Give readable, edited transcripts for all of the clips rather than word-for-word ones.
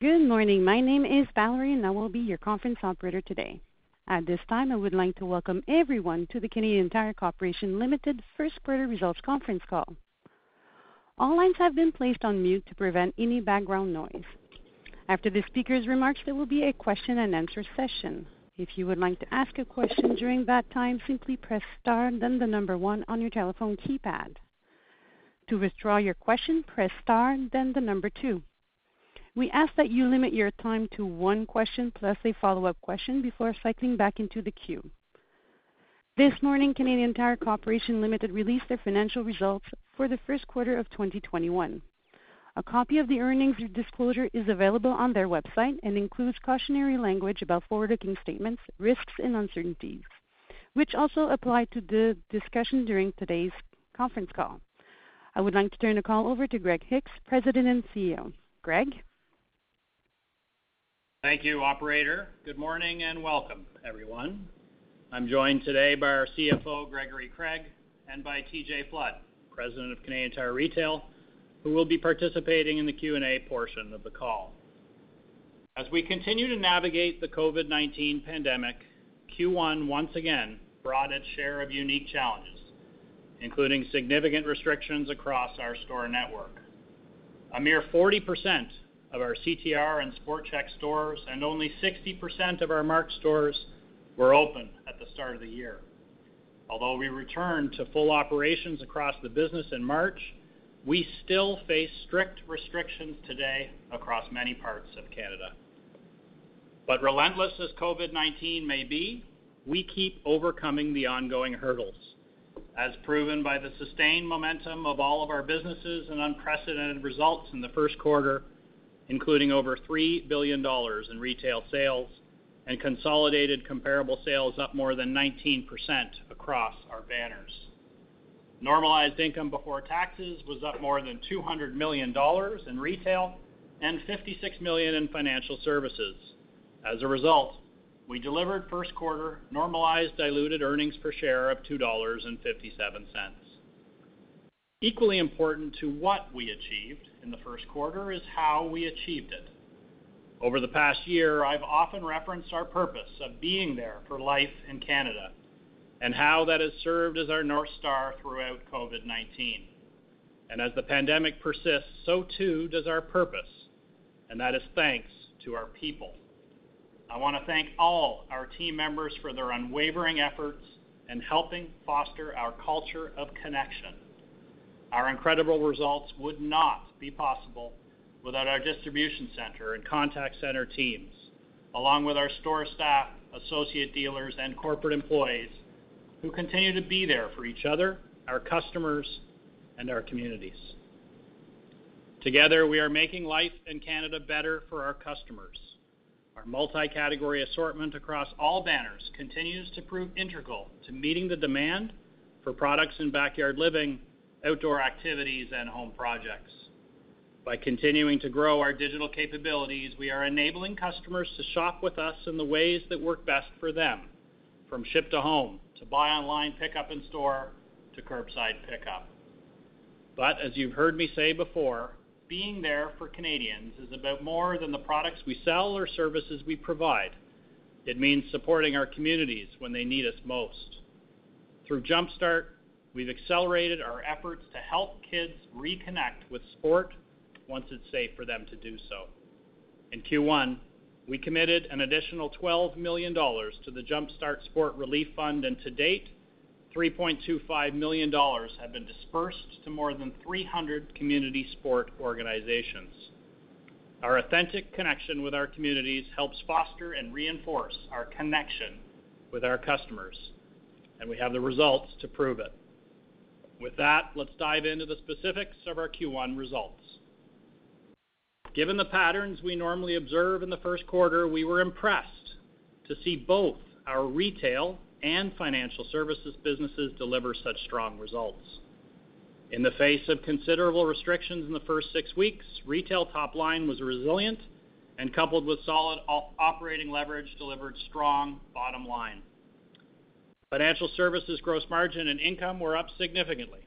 Good morning. My name is Valerie, and I will be your conference operator today. At this time, I would like to welcome everyone to the Canadian Tire Corporation Limited First Quarter Results Conference Call. All lines have been placed on mute to prevent any background noise. After the speaker's remarks, there will be a question-and-answer session. If you would like to ask a question during that time, simply press star, then the number 1 on your telephone keypad. To withdraw your question, press star, then the number 2. We ask that you limit your time to one question plus a follow-up question before cycling back into the queue. This morning, Canadian Tire Corporation Limited released their financial results for the first quarter of 2021. A copy of the earnings disclosure is available on their website and includes cautionary language about forward-looking statements, risks, and uncertainties, which also apply to the discussion during today's conference call. I would like to turn the call over to Greg Hicks, President and CEO. Greg? Thank you, operator. Good morning and welcome, everyone. I'm joined today by our CFO, Gregory Craig, and by T.J. Flood, President of Canadian Tire Retail, who will be participating in the Q&A portion of the call. As we continue to navigate the COVID-19 pandemic, Q1 once again brought its share of unique challenges, including significant restrictions across our store network. A mere 40% of our CTR and SportChek stores and only 60% of our Mark stores were open at the start of the year. Although we returned to full operations across the business in March, we still face strict restrictions today across many parts of Canada. But relentless as COVID-19 may be, we keep overcoming the ongoing hurdles, as proven by the sustained momentum of all of our businesses and unprecedented results in the first quarter, including over $3 billion in retail sales and consolidated comparable sales up more than 19% across our banners. Normalized income before taxes was up more than $200 million in retail and $56 million in financial services. As a result, we delivered first quarter normalized diluted earnings per share of $2.57. Equally important to what we achieved in the first quarter is how we achieved it. Over the past year, I've often referenced our purpose of being there for life in Canada and how that has served as our North Star throughout COVID-19. And as the pandemic persists, so too does our purpose, and that is thanks to our people. I want to thank all our team members for their unwavering efforts in helping foster our culture of connection. Our incredible results would not be possible without our distribution center and contact center teams, along with our store staff, associate dealers, and corporate employees who continue to be there for each other, our customers, and our communities. Together, we are making life in Canada better for our customers. Our multi-category assortment across all banners continues to prove integral to meeting the demand for products in backyard living, outdoor activities, and home projects. By continuing to grow our digital capabilities, we are enabling customers to shop with us in the ways that work best for them, from ship to home, to buy online, pickup in store, to curbside pickup. But as you've heard me say before, being there for Canadians is about more than the products we sell or services we provide. It means supporting our communities when they need us most. Through Jumpstart, we've accelerated our efforts to help kids reconnect with sport once it's safe for them to do so. In Q1, we committed an additional $12 million to the Jumpstart Sport Relief Fund, and to date, $3.25 million have been dispersed to more than 300 community sport organizations. Our authentic connection with our communities helps foster and reinforce our connection with our customers, and we have the results to prove it. With that, let's dive into the specifics of our Q1 results. Given the patterns we normally observe in the first quarter, we were impressed to see both our retail and financial services businesses deliver such strong results. In the face of considerable restrictions in the first 6 weeks, retail top line was resilient and, coupled with solid operating leverage, delivered strong bottom line. Financial services gross margin and income were up significantly,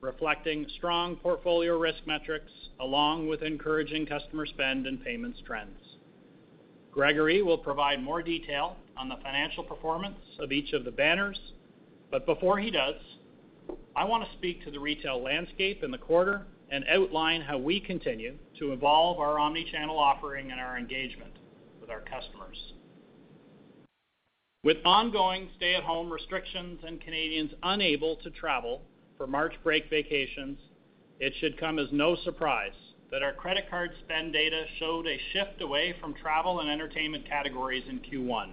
reflecting strong portfolio risk metrics along with encouraging customer spend and payments trends. Gregory will provide more detail on the financial performance of each of the banners, but before he does, I want to speak to the retail landscape in the quarter and outline how we continue to evolve our omni-channel offering and our engagement with our customers. With ongoing stay-at-home restrictions and Canadians unable to travel for March break vacations, it should come as no surprise that our credit card spend data showed a shift away from travel and entertainment categories in Q1.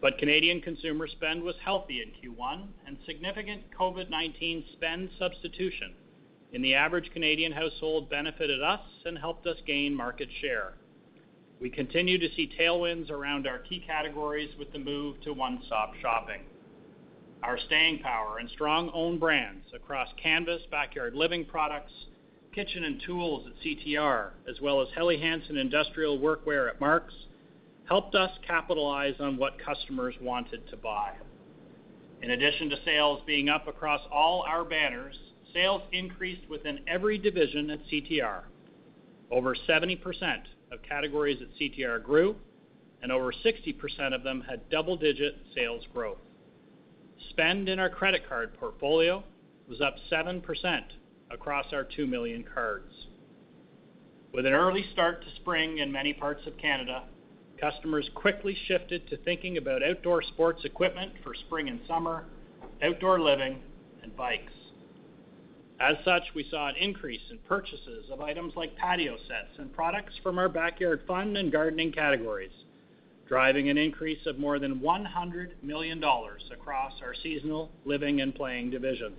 But Canadian consumer spend was healthy in Q1, and significant COVID-19 spend substitution in the average Canadian household benefited us and helped us gain market share. We continue to see tailwinds around our key categories with the move to one-stop shopping. Our staying power and strong own brands across Canvas, Backyard Living Products, Kitchen and Tools at CTR, as well as Helly Hansen Industrial Workwear at Mark's, helped us capitalize on what customers wanted to buy. In addition to sales being up across all our banners, sales increased within every division at CTR. Over 70% of categories at CTR grew, and over 60% of them had double-digit sales growth. Spend in our credit card portfolio was up 7% across our 2 million cards. With an early start to spring in many parts of Canada, customers quickly shifted to thinking about outdoor sports equipment for spring and summer, outdoor living, and bikes. As such, we saw an increase in purchases of items like patio sets and products from our backyard fun and gardening categories, driving an increase of more than $100 million across our seasonal living and playing divisions.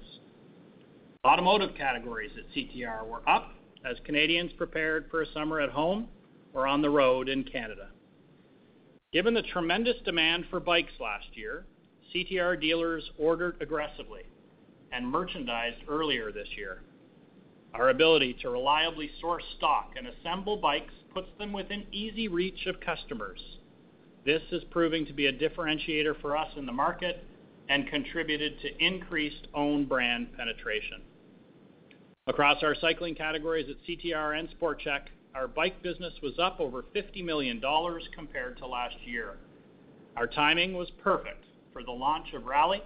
Automotive categories at CTR were up as Canadians prepared for a summer at home or on the road in Canada. Given the tremendous demand for bikes last year, CTR dealers ordered aggressively and merchandised earlier this year. Our ability to reliably source stock and assemble bikes puts them within easy reach of customers. This is proving to be a differentiator for us in the market and contributed to increased own brand penetration. Across our cycling categories at CTR and SportCheck, our bike business was up over $50 million compared to last year. Our timing was perfect for the launch of Rally,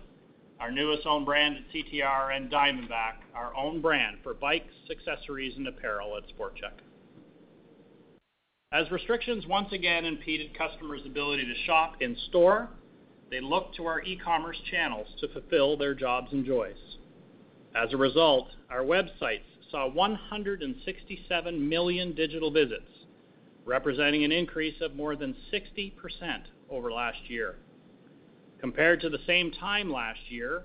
our newest own brand at CTR, and Diamondback, our own brand for bikes, accessories, and apparel at SportCheck. As restrictions once again impeded customers' ability to shop in store, they looked to our e-commerce channels to fulfill their jobs and joys. As a result, our websites saw 167 million digital visits, representing an increase of more than 60% over last year. Compared to the same time last year,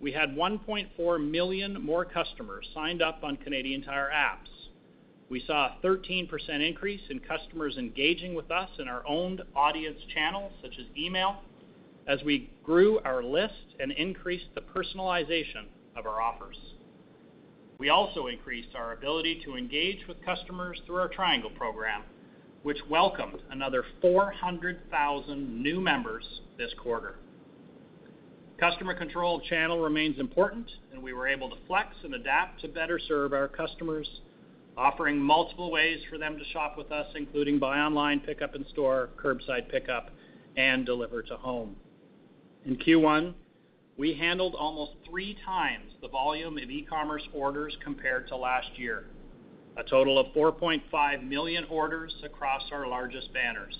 we had 1.4 million more customers signed up on Canadian Tire apps. We saw a 13% increase in customers engaging with us in our owned audience channels, such as email, as we grew our list and increased the personalization of our offers. We also increased our ability to engage with customers through our Triangle program, which welcomed another 400,000 new members this quarter. Customer-controlled channel remains important, and we were able to flex and adapt to better serve our customers, offering multiple ways for them to shop with us, including buy online, pickup in store, curbside pickup, and deliver to home. In Q1, we handled almost 3 times the volume of e-commerce orders compared to last year, a total of 4.5 million orders across our largest banners.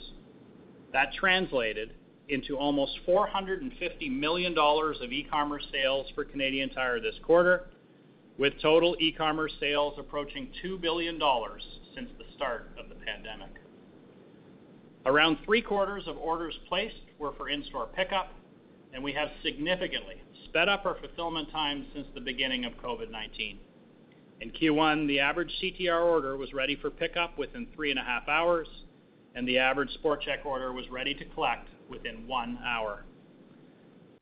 That translated into almost $450 million of e-commerce sales for Canadian Tire this quarter, with total e-commerce sales approaching $2 billion since the start of the pandemic. Around 3/4 of orders placed were for in-store pickup, and we have significantly sped up our fulfillment times since the beginning of COVID-19. In Q1, the average CTR order was ready for pickup within 3.5 hours, and the average sport check order was ready to collect within 1 hour.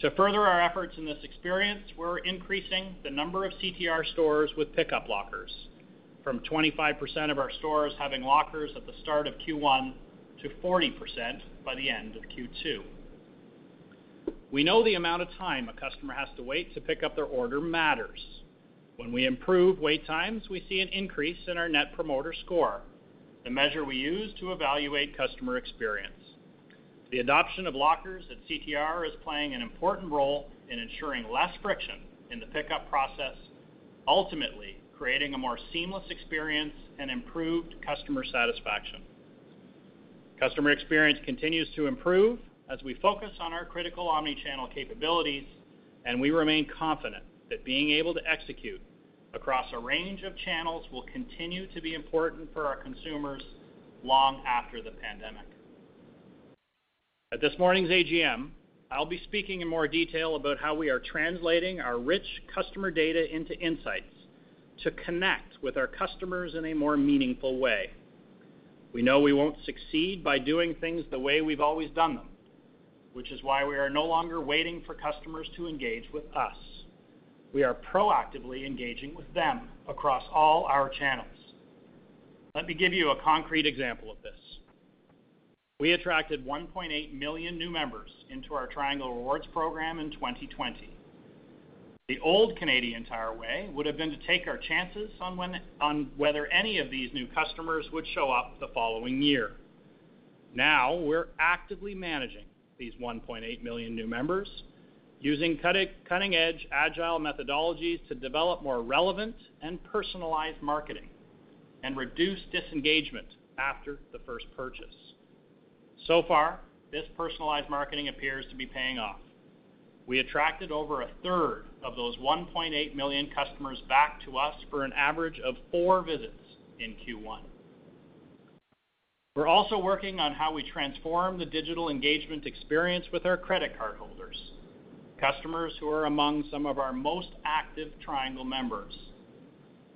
To further our efforts in this experience, we're increasing the number of CTR stores with pickup lockers, from 25% of our stores having lockers at the start of Q1 to 40% by the end of Q2. We know the amount of time a customer has to wait to pick up their order matters. When we improve wait times, we see an increase in our Net Promoter Score, the measure we use to evaluate customer experience. The adoption of lockers at CTR is playing an important role in ensuring less friction in the pickup process, ultimately creating a more seamless experience and improved customer satisfaction. Customer experience continues to improve as we focus on our critical omnichannel capabilities, and we remain confident that being able to execute across a range of channels will continue to be important for our consumers long after the pandemic. At this morning's AGM, I'll be speaking in more detail about how we are translating our rich customer data into insights to connect with our customers in a more meaningful way. We know we won't succeed by doing things the way we've always done them, which is why we are no longer waiting for customers to engage with us. We are proactively engaging with them across all our channels. Let me give you a concrete example of this. We attracted 1.8 million new members into our Triangle Rewards program in 2020. The old Canadian Tire way would have been to take our chances on whether any of these new customers would show up the following year. Now we're actively managing these 1.8 million new members, using cutting-edge agile methodologies to develop more relevant and personalized marketing and reduce disengagement after the first purchase. So far, this personalized marketing appears to be paying off. We attracted over a third of those 1.8 million customers back to us for an average of 4 visits in Q1. We're also working on how we transform the digital engagement experience with our credit card holders, customers who are among some of our most active Triangle members.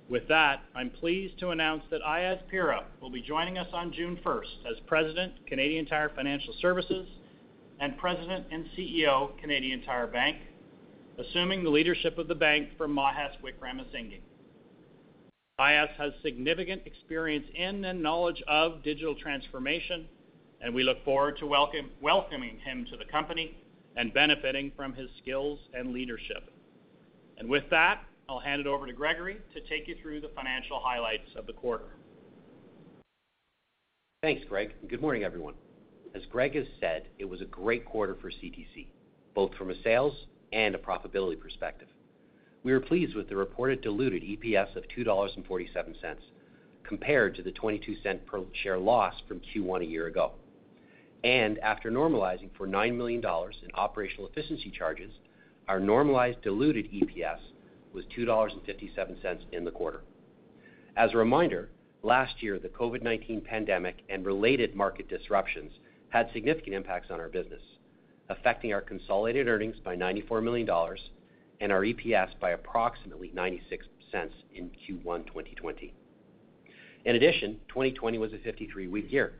With that, I'm pleased to announce that Ayaz Pira will be joining us on June 1st as President, Canadian Tire Financial Services, and President and CEO, Canadian Tire Bank, assuming the leadership of the bank from Mahesh Wickramasinghe. Ayaz has significant experience in and knowledge of digital transformation, and we look forward to welcoming him to the company and benefiting from his skills and leadership. And with that, I'll hand it over to Gregory to take you through the financial highlights of the quarter. Thanks, Greg, and good morning, everyone. As Greg has said, it was a great quarter for CTC, both from a sales and a profitability perspective. We were pleased with the reported diluted EPS of $2.47, compared to the 22-cent per share loss from Q1 a year ago. And after normalizing for $9 million in operational efficiency charges, our normalized diluted EPS was $2.57 in the quarter. As a reminder, last year, the COVID-19 pandemic and related market disruptions had significant impacts on our business, affecting our consolidated earnings by $94 million and our EPS by approximately 96 cents in Q1 2020. In addition, 2020 was a 53-week year.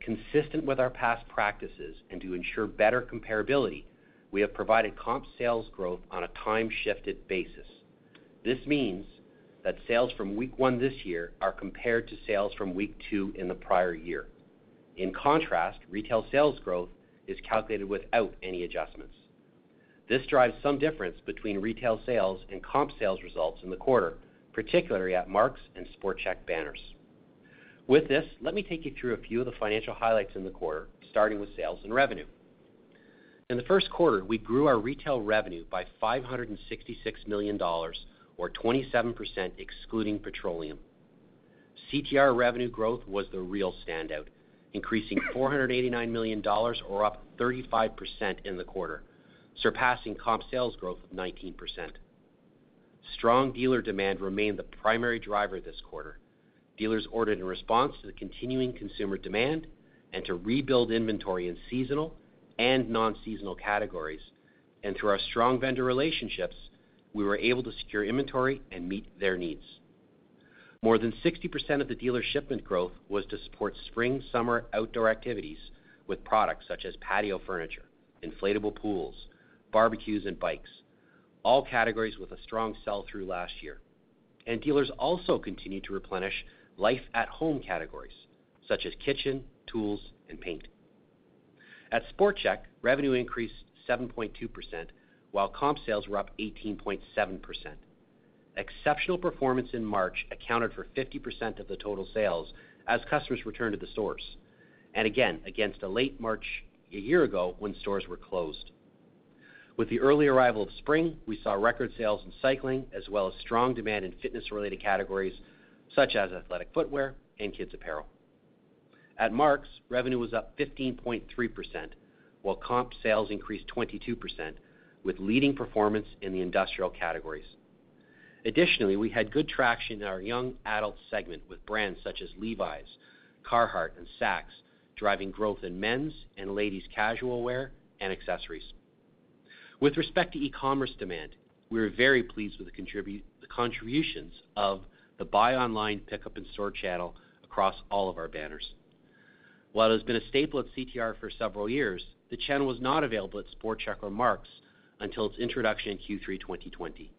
Consistent with our past practices and to ensure better comparability, we have provided comp sales growth on a time-shifted basis. This means that sales from week 1 this year are compared to sales from week 2 in the prior year. In contrast, retail sales growth is calculated without any adjustments. This drives some difference between retail sales and comp sales results in the quarter, particularly at Mark's and Sport Chek banners. With this, let me take you through a few of the financial highlights in the quarter, starting with sales and revenue. In the first quarter, we grew our retail revenue by $566 million, or 27% excluding petroleum. CTR revenue growth was the real standout, increasing $489 million, or up 35% in the quarter, surpassing comp sales growth of 19%. Strong dealer demand remained the primary driver this quarter. Dealers ordered in response to the continuing consumer demand and to rebuild inventory in seasonal and non-seasonal categories. And through our strong vendor relationships, we were able to secure inventory and meet their needs. More than 60% of the dealer shipment growth was to support spring-summer outdoor activities with products such as patio furniture, inflatable pools, barbecues, and bikes, all categories with a strong sell-through last year. And dealers also continue to replenish life-at-home categories, such as kitchen, tools, and paint. At SportChek, revenue increased 7.2%, while comp sales were up 18.7%. Exceptional performance in March accounted for 50% of the total sales as customers returned to the stores, and again against a late March a year ago when stores were closed. With the early arrival of spring, we saw record sales in cycling as well as strong demand in fitness-related categories such as athletic footwear and kids' apparel. At Mark's, revenue was up 15.3%, while comp sales increased 22%, with leading performance in the industrial categories. Additionally, we had good traction in our young adult segment with brands such as Levi's, Carhartt, and Saks, driving growth in men's and ladies' casual wear and accessories. With respect to e-commerce demand, we were very pleased with the contributions of the buy online, pickup in store channel across all of our banners. While it has been a staple at CTR for several years, the channel was not available at SportChek or Mark's until its introduction in Q3 2020.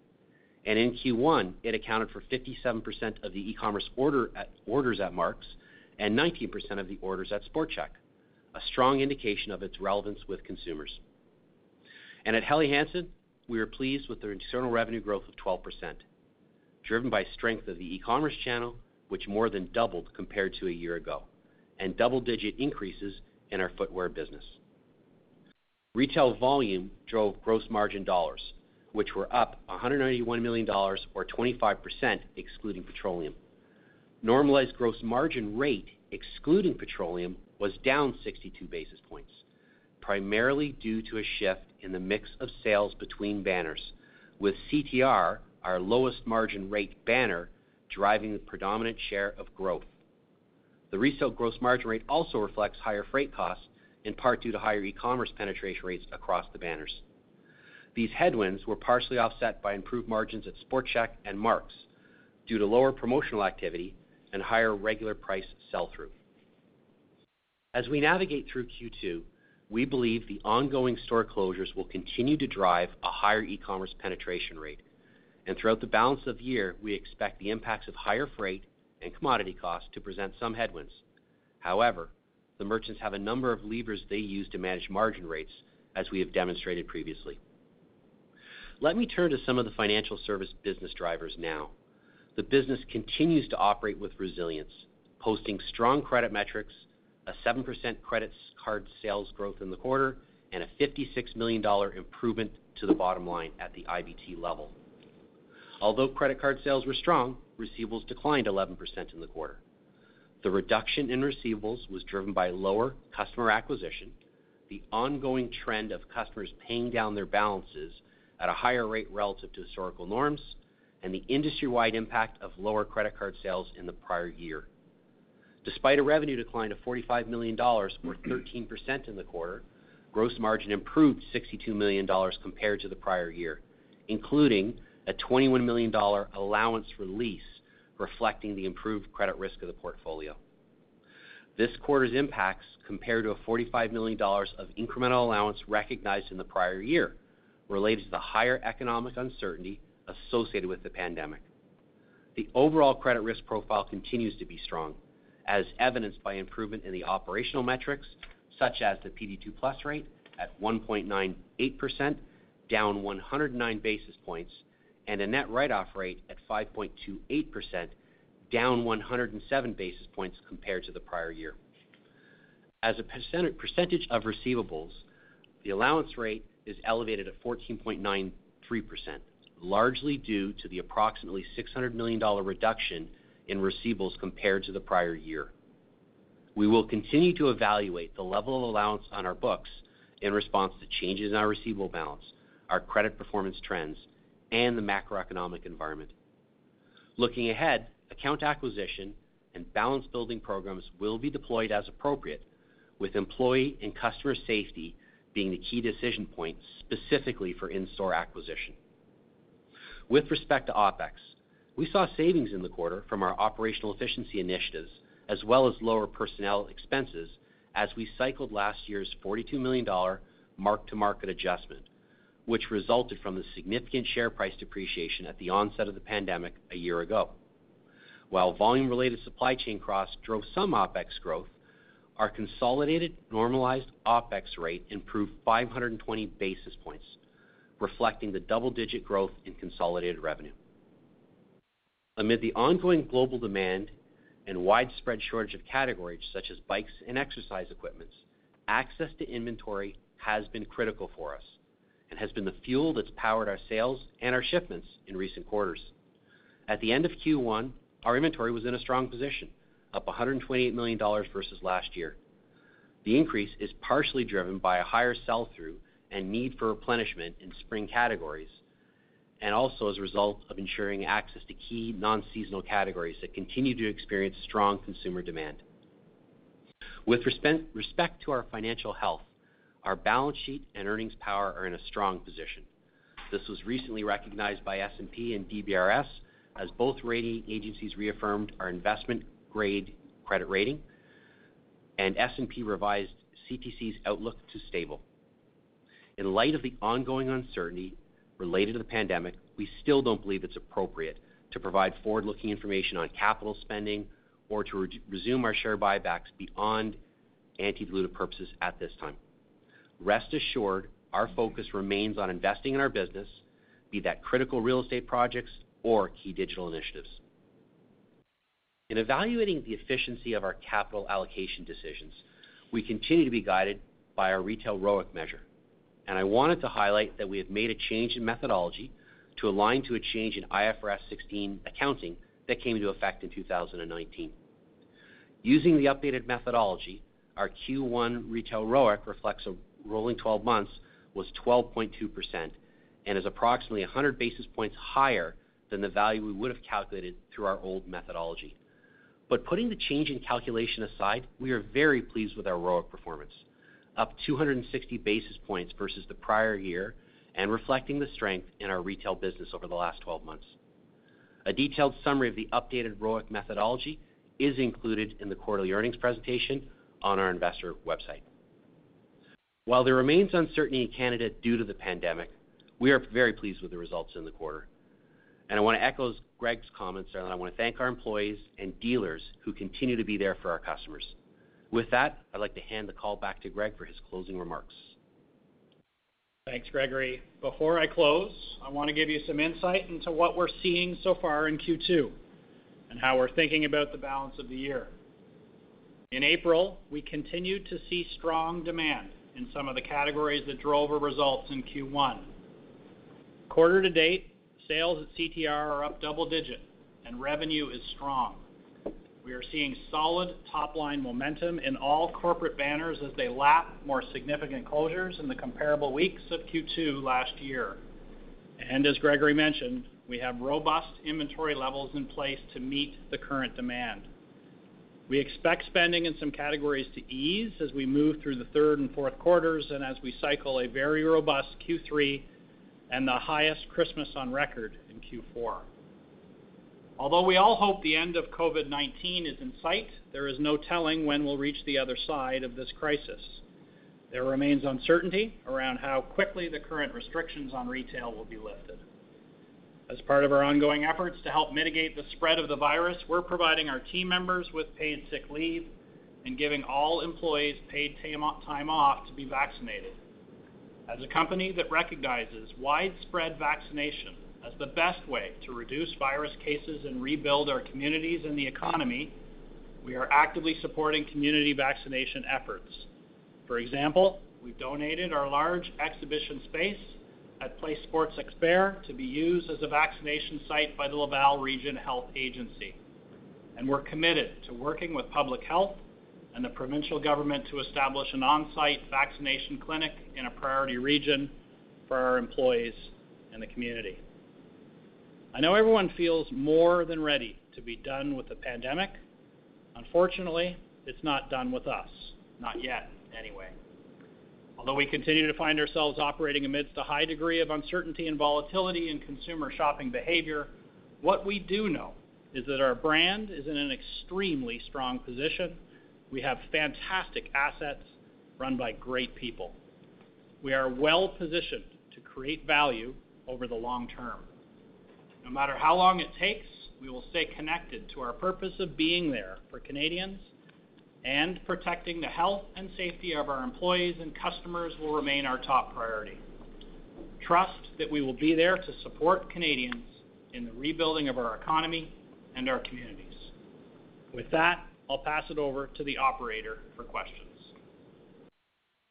And in Q1, it accounted for 57% of the e-commerce orders at Mark's and 19% of the orders at SportChek, a strong indication of its relevance with consumers. And at Helly Hansen, we were pleased with their external revenue growth of 12%, driven by strength of the e-commerce channel, which more than doubled compared to a year ago, and double-digit increases in our footwear business. Retail volume drove gross margin dollars, which were up $191 million or 25% excluding petroleum. Normalized gross margin rate excluding petroleum was down 62 basis points, primarily due to a shift in the mix of sales between banners, with CTR, our lowest margin rate banner, driving the predominant share of growth. The resale gross margin rate also reflects higher freight costs, in part due to higher e-commerce penetration rates across the banners. These headwinds were partially offset by improved margins at SportChek and Mark's due to lower promotional activity and higher regular price sell-through. As we navigate through Q2, we believe the ongoing store closures will continue to drive a higher e-commerce penetration rate. And throughout the balance of the year, we expect the impacts of higher freight and commodity costs to present some headwinds. However, the merchants have a number of levers they use to manage margin rates, as we have demonstrated previously. Let me turn to some of the financial service business drivers now. The business continues to operate with resilience, posting strong credit metrics, a 7% credit card sales growth in the quarter, and a $56 million improvement to the bottom line at the IBT level. Although credit card sales were strong, receivables declined 11% in the quarter. The reduction in receivables was driven by lower customer acquisition, the ongoing trend of customers paying down their balances at a higher rate relative to historical norms, and the industry-wide impact of lower credit card sales in the prior year. Despite a revenue decline of $45 million, or 13% in the quarter, gross margin improved $62 million compared to the prior year, including a $21 million allowance release reflecting the improved credit risk of the portfolio. This quarter's impacts compare to a $45 million of incremental allowance recognized in the prior year, related to the higher economic uncertainty associated with the pandemic. The overall credit risk profile continues to be strong, as evidenced by improvement in the operational metrics, such as the PD2 plus rate at 1.98%, down 109 basis points, and a net write-off rate at 5.28%, down 107 basis points compared to the prior year. As a percentage of receivables, the allowance rate is elevated at 14.93%, largely due to the approximately $600 million reduction in receivables compared to the prior year. We will continue to evaluate the level of allowance on our books in response to changes in our receivable balance, our credit performance trends, and the macroeconomic environment. Looking ahead, account acquisition and balance building programs will be deployed as appropriate, with employee and customer safety being the key decision point specifically for in-store acquisition. With respect to OPEX, We saw savings in the quarter from our operational efficiency initiatives, as well as lower personnel expenses, as we cycled last year's $42 million mark-to-market adjustment, which resulted from the significant share price depreciation at the onset of the pandemic a year ago. While volume-related supply chain costs drove some OPEX growth, our consolidated normalized OPEX rate improved 520 basis points, reflecting the double-digit growth in consolidated revenue. Amid the ongoing global demand and widespread shortage of categories such as bikes and exercise equipment, access to inventory has been critical for us and has been the fuel that's powered our sales and our shipments in recent quarters. At the end of Q1, our inventory was in a strong position, up $128 million versus last year. The increase is partially driven by a higher sell-through and need for replenishment in spring categories, and also as a result of ensuring access to key non-seasonal categories that continue to experience strong consumer demand. With respect to our financial health, our balance sheet and earnings power are in a strong position. This was recently recognized by S&P and DBRS, as both rating agencies reaffirmed our investment-grade credit rating, and S&P revised CTC's outlook to stable. In light of the ongoing uncertainty related to the pandemic, we still don't believe it's appropriate to provide forward-looking information on capital spending or to resume our share buybacks beyond anti-dilutive purposes at this time. Rest assured, our focus remains on investing in our business, be that critical real estate projects or key digital initiatives. In evaluating the efficiency of our capital allocation decisions, we continue to be guided by our retail ROIC measure, and I wanted to highlight that we have made a change in methodology to align to a change in IFRS 16 accounting that came into effect in 2019. Using the updated methodology, our Q1 retail ROIC reflects a rolling 12 months was 12.2% and is approximately 100 basis points higher than the value we would have calculated through our old methodology. But putting the change in calculation aside, we are very pleased with our ROIC performance, up 260 basis points versus the prior year and reflecting the strength in our retail business over the last 12 months. A detailed summary of the updated ROIC methodology is included in the quarterly earnings presentation on our investor website. While there remains uncertainty in Canada due to the pandemic, we are very pleased with the results in the quarter. And I want to echo Greg's comments, and I want to thank our employees and dealers who continue to be there for our customers. With that, I'd like to hand the call back to Greg for his closing remarks. Thanks, Gregory. Before I close, I want to give you some insight into what we're seeing so far in Q2 and how we're thinking about the balance of the year. In April, we continued to see strong demand in some of the categories that drove our results in Q1. Quarter to date, sales at CTR are up double-digit, and revenue is strong. We are seeing solid top-line momentum in all corporate banners as they lap more significant closures in the comparable weeks of Q2 last year. And as Gregory mentioned, we have robust inventory levels in place to meet the current demand. We expect spending in some categories to ease as we move through the third and fourth quarters and as we cycle a very robust Q3 and the highest Christmas on record in Q4. Although we all hope the end of COVID-19 is in sight, there is no telling when we'll reach the other side of this crisis. There remains uncertainty around how quickly the current restrictions on retail will be lifted. As part of our ongoing efforts to help mitigate the spread of the virus, we're providing our team members with paid sick leave and giving all employees paid time off to be vaccinated. As a company that recognizes widespread vaccination as the best way to reduce virus cases and rebuild our communities and the economy, we are actively supporting community vaccination efforts. For example, we've donated our large exhibition space at Place Sports Expert to be used as a vaccination site by the Laval Region Health Agency. And we're committed to working with public health and the provincial government to establish an on-site vaccination clinic in a priority region for our employees and the community. I know everyone feels more than ready to be done with the pandemic. Unfortunately, it's not done with us. Not yet, anyway. Although we continue to find ourselves operating amidst a high degree of uncertainty and volatility in consumer shopping behavior, What we do know is that our brand is in an extremely strong position. We have fantastic assets run by great people. We are well positioned to create value over the long term. No matter how long it takes, we will stay connected to our purpose of being there for Canadians, and protecting the health and safety of our employees and customers will remain our top priority. Trust that we will be there to support Canadians in the rebuilding of our economy and our communities. With that, I'll pass it over to the operator for questions.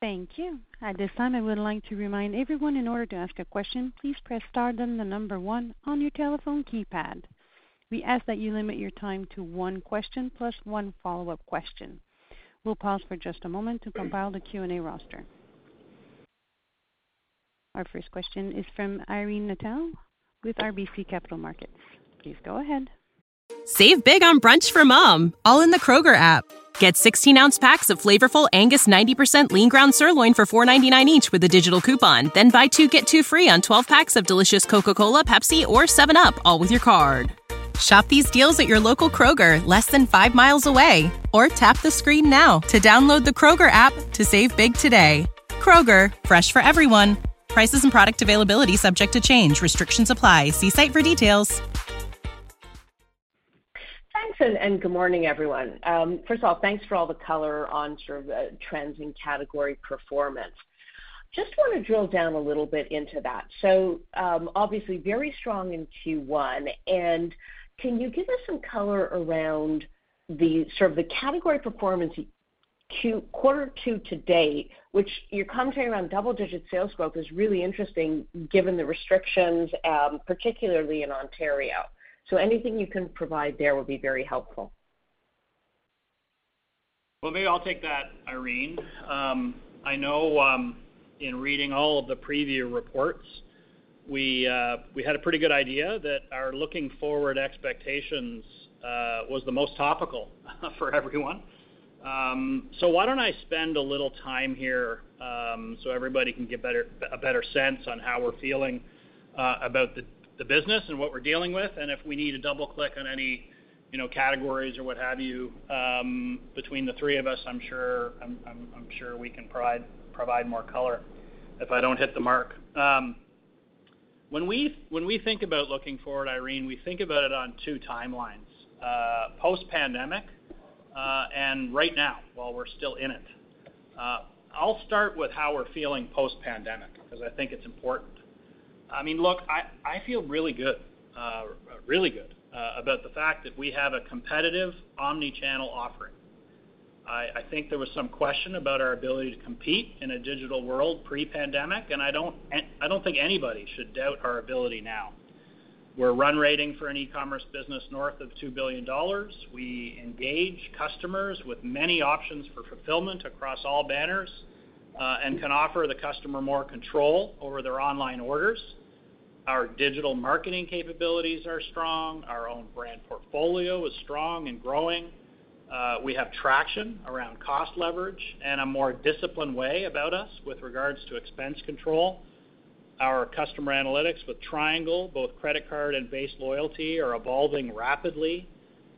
Thank you. At this time, I would like to remind everyone, in order to ask a question, please press star then the number 1 on your telephone keypad. We ask that you limit your time to one question plus one follow-up question. We'll pause for just a moment to compile the Q&A roster. Our first question is from Irene Patel with RBC Capital Markets. Please go ahead. Save big on brunch for mom, all in the Kroger app. Get 16-ounce packs of flavorful Angus 90% lean ground sirloin for $4.99 each with a digital coupon. Then buy 2, get 2 free on 12 packs of delicious Coca-Cola, Pepsi, or 7-Up, all with your card. Shop these deals at your local Kroger, less than 5 miles away. Or tap the screen now to download the Kroger app to save big today. Kroger, fresh for everyone. Prices and product availability subject to change. Restrictions apply. See site for details. Thanks, and good morning, everyone. First of all, thanks for all the color on sort of trends in category performance. Just want to drill down a little bit into that. So obviously very strong in Q1, and can you give us some color around the sort of the category performance quarter two to date, which your commentary around double-digit sales growth is really interesting given the restrictions, particularly in Ontario. So anything you can provide there would be very helpful. Well, maybe I'll take that, Irene. I know in reading all of the preview reports, we had a pretty good idea that our looking forward expectations was the most topical for everyone. So why don't I spend a little time here so everybody can get a better sense on how we're feeling about the business and what we're dealing with, and if we need to double click on any categories or what have you, between the three of us, I'm sure we can provide more color if I don't hit the mark. When we think about looking forward, Irene, we think about it on two timelines: post-pandemic and right now, while we're still in it. I'll start with how we're feeling post-pandemic because I think it's important. I mean, look, I feel really good about the fact that we have a competitive omni-channel offering. I think there was some question about our ability to compete in a digital world pre-pandemic, and I don't think anybody should doubt our ability now. We're run rating for an e-commerce business north of $2 billion. We engage customers with many options for fulfillment across all banners, and can offer the customer more control over their online orders. Our digital marketing capabilities are strong. Our own brand portfolio is strong and growing. We have traction around cost leverage and a more disciplined way about us with regards to expense control. Our customer analytics with Triangle, both credit card and base loyalty, are evolving rapidly,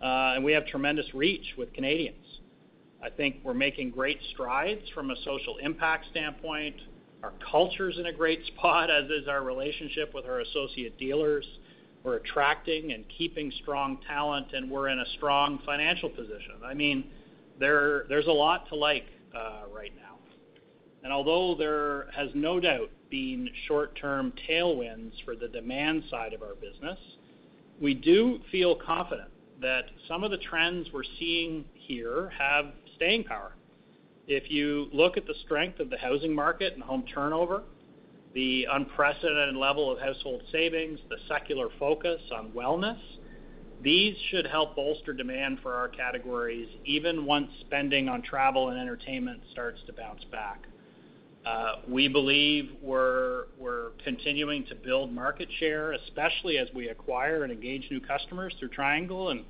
and we have tremendous reach with Canadians. I think we're making great strides from a social impact standpoint. Our culture's in a great spot, as is our relationship with our associate dealers. We're attracting and keeping strong talent, and we're in a strong financial position. I mean, there's a lot to like right now. And although there has no doubt been short-term tailwinds for the demand side of our business, we do feel confident that some of the trends we're seeing here have staying power. If you look at the strength of the housing market and home turnover, the unprecedented level of household savings, the secular focus on wellness, these should help bolster demand for our categories even once spending on travel and entertainment starts to bounce back. We believe we're continuing to build market share, especially as we acquire and engage new customers through Triangle and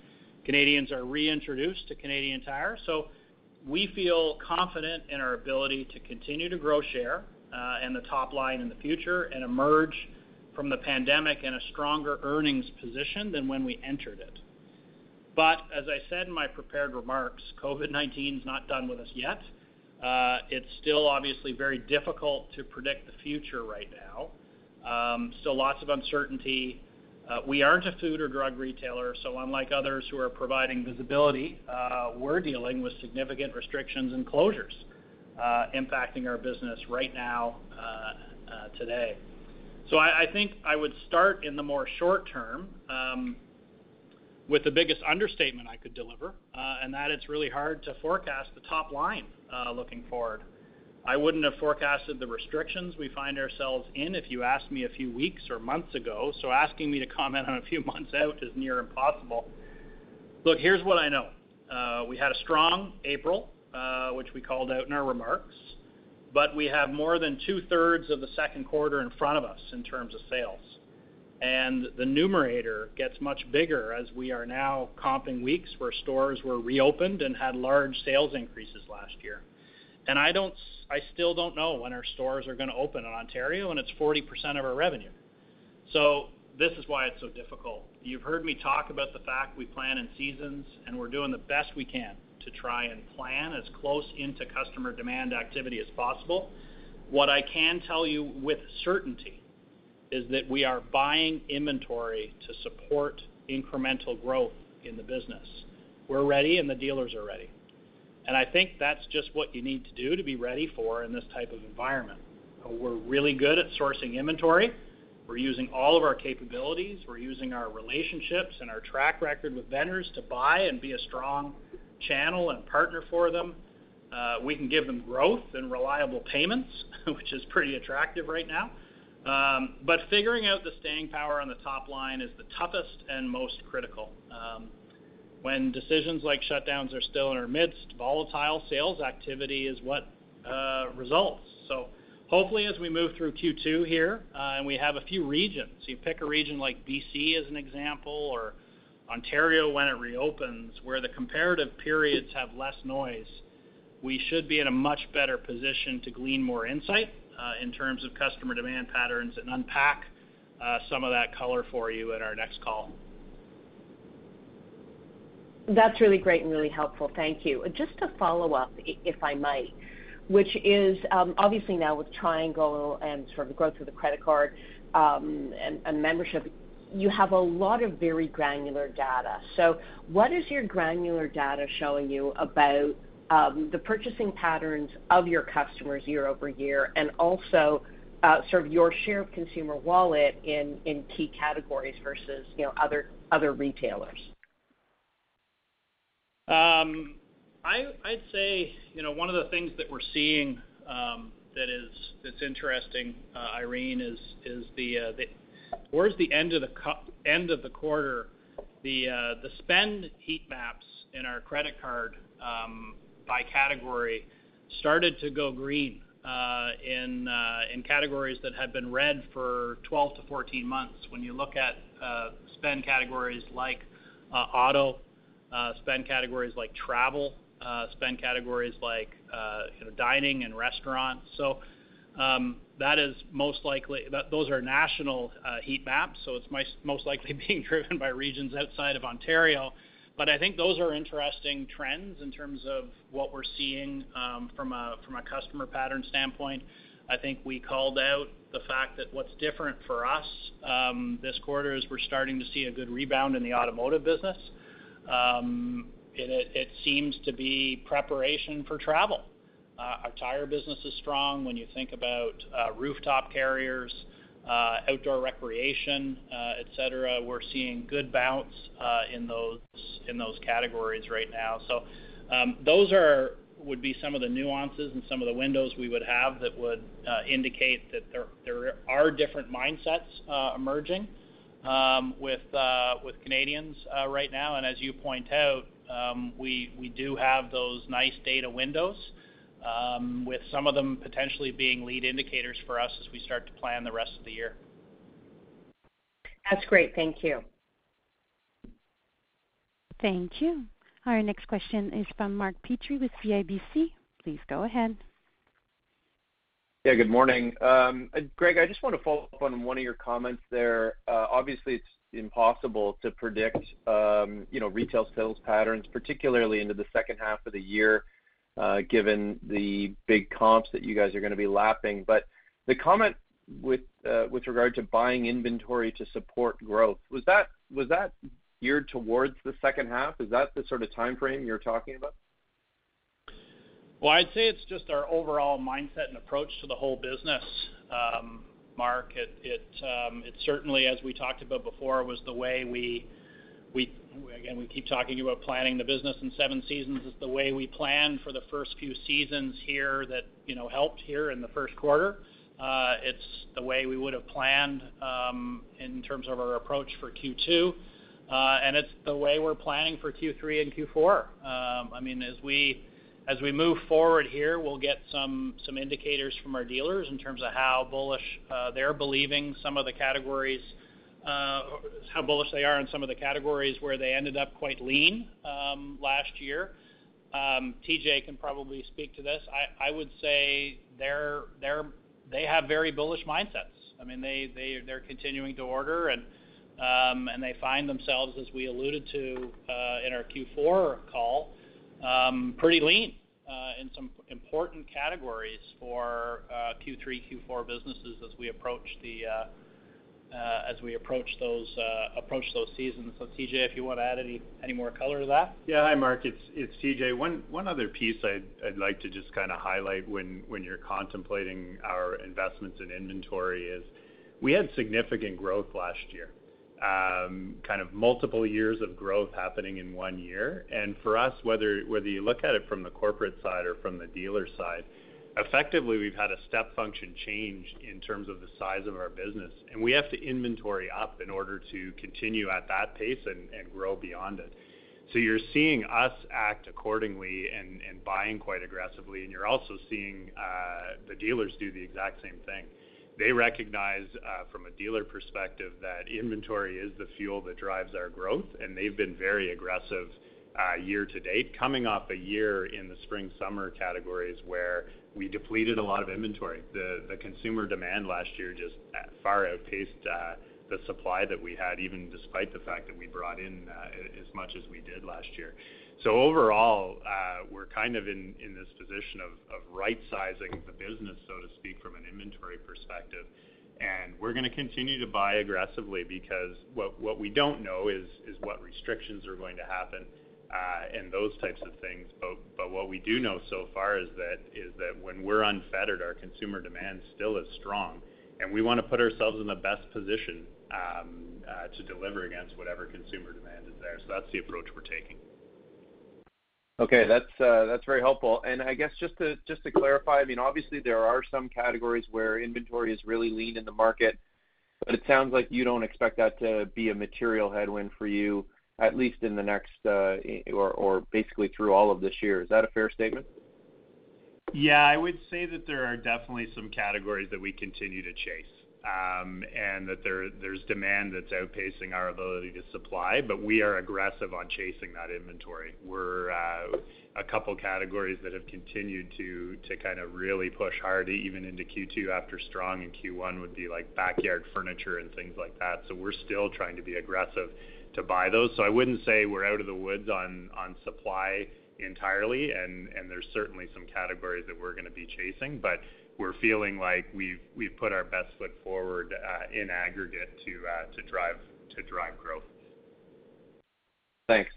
Canadians are reintroduced to Canadian Tire. So we feel confident in our ability to continue to grow share and the top line in the future and emerge from the pandemic and a stronger earnings position than when we entered it. But as I said in my prepared remarks, COVID-19 is not done with us yet. It's still obviously very difficult to predict the future right now. Still lots of uncertainty. We aren't a food or drug retailer, so unlike others who are providing visibility, we're dealing with significant restrictions and closures impacting our business right now, today. So I think I would start in the more short term with the biggest understatement I could deliver, and that it's really hard to forecast the top line looking forward. I wouldn't have forecasted the restrictions we find ourselves in if you asked me a few weeks or months ago, so asking me to comment on a few months out is near impossible. Look, here's what I know. We had a strong April, which we called out in our remarks, but we have more than two-thirds of the second quarter in front of us in terms of sales. And the numerator gets much bigger as we are now comping weeks where stores were reopened and had large sales increases last year. And I still don't know when our stores are going to open in Ontario, and it's 40% of our revenue. So this is why it's so difficult. You've heard me talk about the fact we plan in seasons, and we're doing the best we can to try and plan as close into customer demand activity as possible. What I can tell you with certainty is that we are buying inventory to support incremental growth in the business. We're ready and the dealers are ready. And I think that's just what you need to do to be ready for in this type of environment. We're really good at sourcing inventory. We're using all of our capabilities. We're using our relationships and our track record with vendors to buy and be a strong channel and partner for them. We can give them growth and reliable payments, which is pretty attractive right now. But figuring out the staying power on the top line is the toughest and most critical. When decisions like shutdowns are still in our midst, volatile sales activity is what results. So hopefully as we move through Q2 here, and we have a few regions, you pick a region like BC as an example, or Ontario when it reopens, where the comparative periods have less noise, we should be in a much better position to glean more insight in terms of customer demand patterns and unpack some of that color for you at our next call. That's really great and really helpful. Thank you. Just to follow up, if I might, which is obviously now with Triangle and sort of growth of the credit card and membership, you have a lot of very granular data. So what is your granular data showing you about the purchasing patterns of your customers year over year, and also sort of your share of consumer wallet in key categories versus, you know, other retailers? I'd say, you know, one of the things that we're seeing that's interesting, Irene, is the towards the end of the quarter, the spend heat maps in our credit card by category started to go green in categories that had been red for 12 to 14 months. When you look at spend categories like auto. Spend categories like travel, spend categories like dining and restaurants. So that is most likely, those are national heat maps, so it's most likely being driven by regions outside of Ontario. But I think those are interesting trends in terms of what we're seeing from a customer pattern standpoint. I think we called out the fact that what's different for us this quarter is we're starting to see a good rebound in the automotive business. It seems to be preparation for travel. Our tire business is strong when you think about rooftop carriers, outdoor recreation, et cetera. We're seeing good bounce in those categories right now. So those would be some of the nuances and some of the windows we would have that would indicate that there are different mindsets emerging. With Canadians right now, and as you point out, we do have those nice data windows, with some of them potentially being lead indicators for us as we start to plan the rest of the year. That's great. Thank you. Thank you. Our next question is from Mark Petrie with CIBC. Please go ahead. Yeah, good morning. Greg, I just want to follow up on one of your comments there. Obviously, it's impossible to predict, retail sales patterns, particularly into the second half of the year, given the big comps that you guys are going to be lapping. But the comment with regard to buying inventory to support growth, was that geared towards the second half? Is that the sort of time frame you're talking about? Well, I'd say it's just our overall mindset and approach to the whole business, Mark. It certainly, as we talked about before, was the way we keep talking about planning the business in seven seasons. Is the way we planned for the first few seasons here that helped here in the first quarter. It's the way we would have planned in terms of our approach for Q2, and it's the way we're planning for Q3 and Q4. As we move forward here, we'll get some indicators from our dealers in terms of how bullish they're believing some of the categories, how bullish they are in some of the categories where they ended up quite lean last year. TJ can probably speak to this. I would say they have very bullish mindsets. I mean, they're continuing to order and they find themselves, as we alluded to in our Q4 call, pretty lean in some important categories for Q3, Q4 businesses as we approach those seasons. So TJ, if you want to add any more color to that. Yeah, hi Mark, it's TJ. One other piece I'd like to just kind of highlight when you're contemplating our investments in inventory is we had significant growth last year. Kind of multiple years of growth happening in one year. And for us, whether you look at it from the corporate side or from the dealer side, effectively we've had a step function change in terms of the size of our business. And we have to inventory up in order to continue at that pace and grow beyond it. So you're seeing us act accordingly and buying quite aggressively. And you're also seeing the dealers do the exact same thing. They recognize from a dealer perspective that inventory is the fuel that drives our growth, and they've been very aggressive year to date, coming off a year in the spring-summer categories where we depleted a lot of inventory. The consumer demand last year just far outpaced the supply that we had, even despite the fact that we brought in as much as we did last year. So overall, we're kind of in this position of right-sizing the business, so to speak, from an inventory perspective. And we're going to continue to buy aggressively because what we don't know is what restrictions are going to happen and those types of things. But what we do know so far is that when we're unfettered, our consumer demand still is strong. And we want to put ourselves in the best position to deliver against whatever consumer demand is there. So that's the approach we're taking. Okay, that's very helpful. And I guess just to clarify, I mean, obviously there are some categories where inventory is really lean in the market, but it sounds like you don't expect that to be a material headwind for you, at least in the next or basically through all of this year. Is that a fair statement? Yeah, I would say that there are definitely some categories that we continue to chase, and that there's demand that's outpacing our ability to supply, but we are aggressive on chasing that inventory. We're a couple categories that have continued to kind of really push hard, even into Q2 after strong, and Q1 would be like backyard furniture and things like that. So we're still trying to be aggressive to buy those. So I wouldn't say we're out of the woods on supply entirely, and there's certainly some categories that we're going to be chasing, but we're feeling like we've put our best foot forward in aggregate to drive growth. Thanks.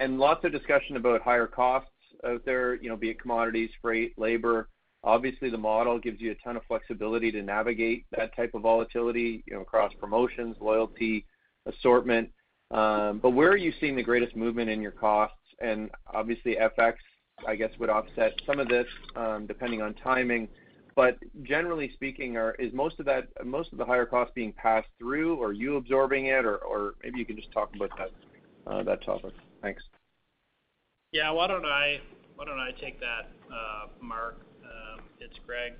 And lots of discussion about higher costs out there, be it commodities, freight, labor. Obviously, the model gives you a ton of flexibility to navigate that type of volatility, across promotions, loyalty, assortment. But where are you seeing the greatest movement in your costs? And obviously, FX, I guess, would offset some of this, depending on timing. But generally speaking, is most of the higher cost being passed through, or are you absorbing it, or maybe you can just talk about that topic. Thanks. Yeah, why don't I take that, Mark? It's Greg.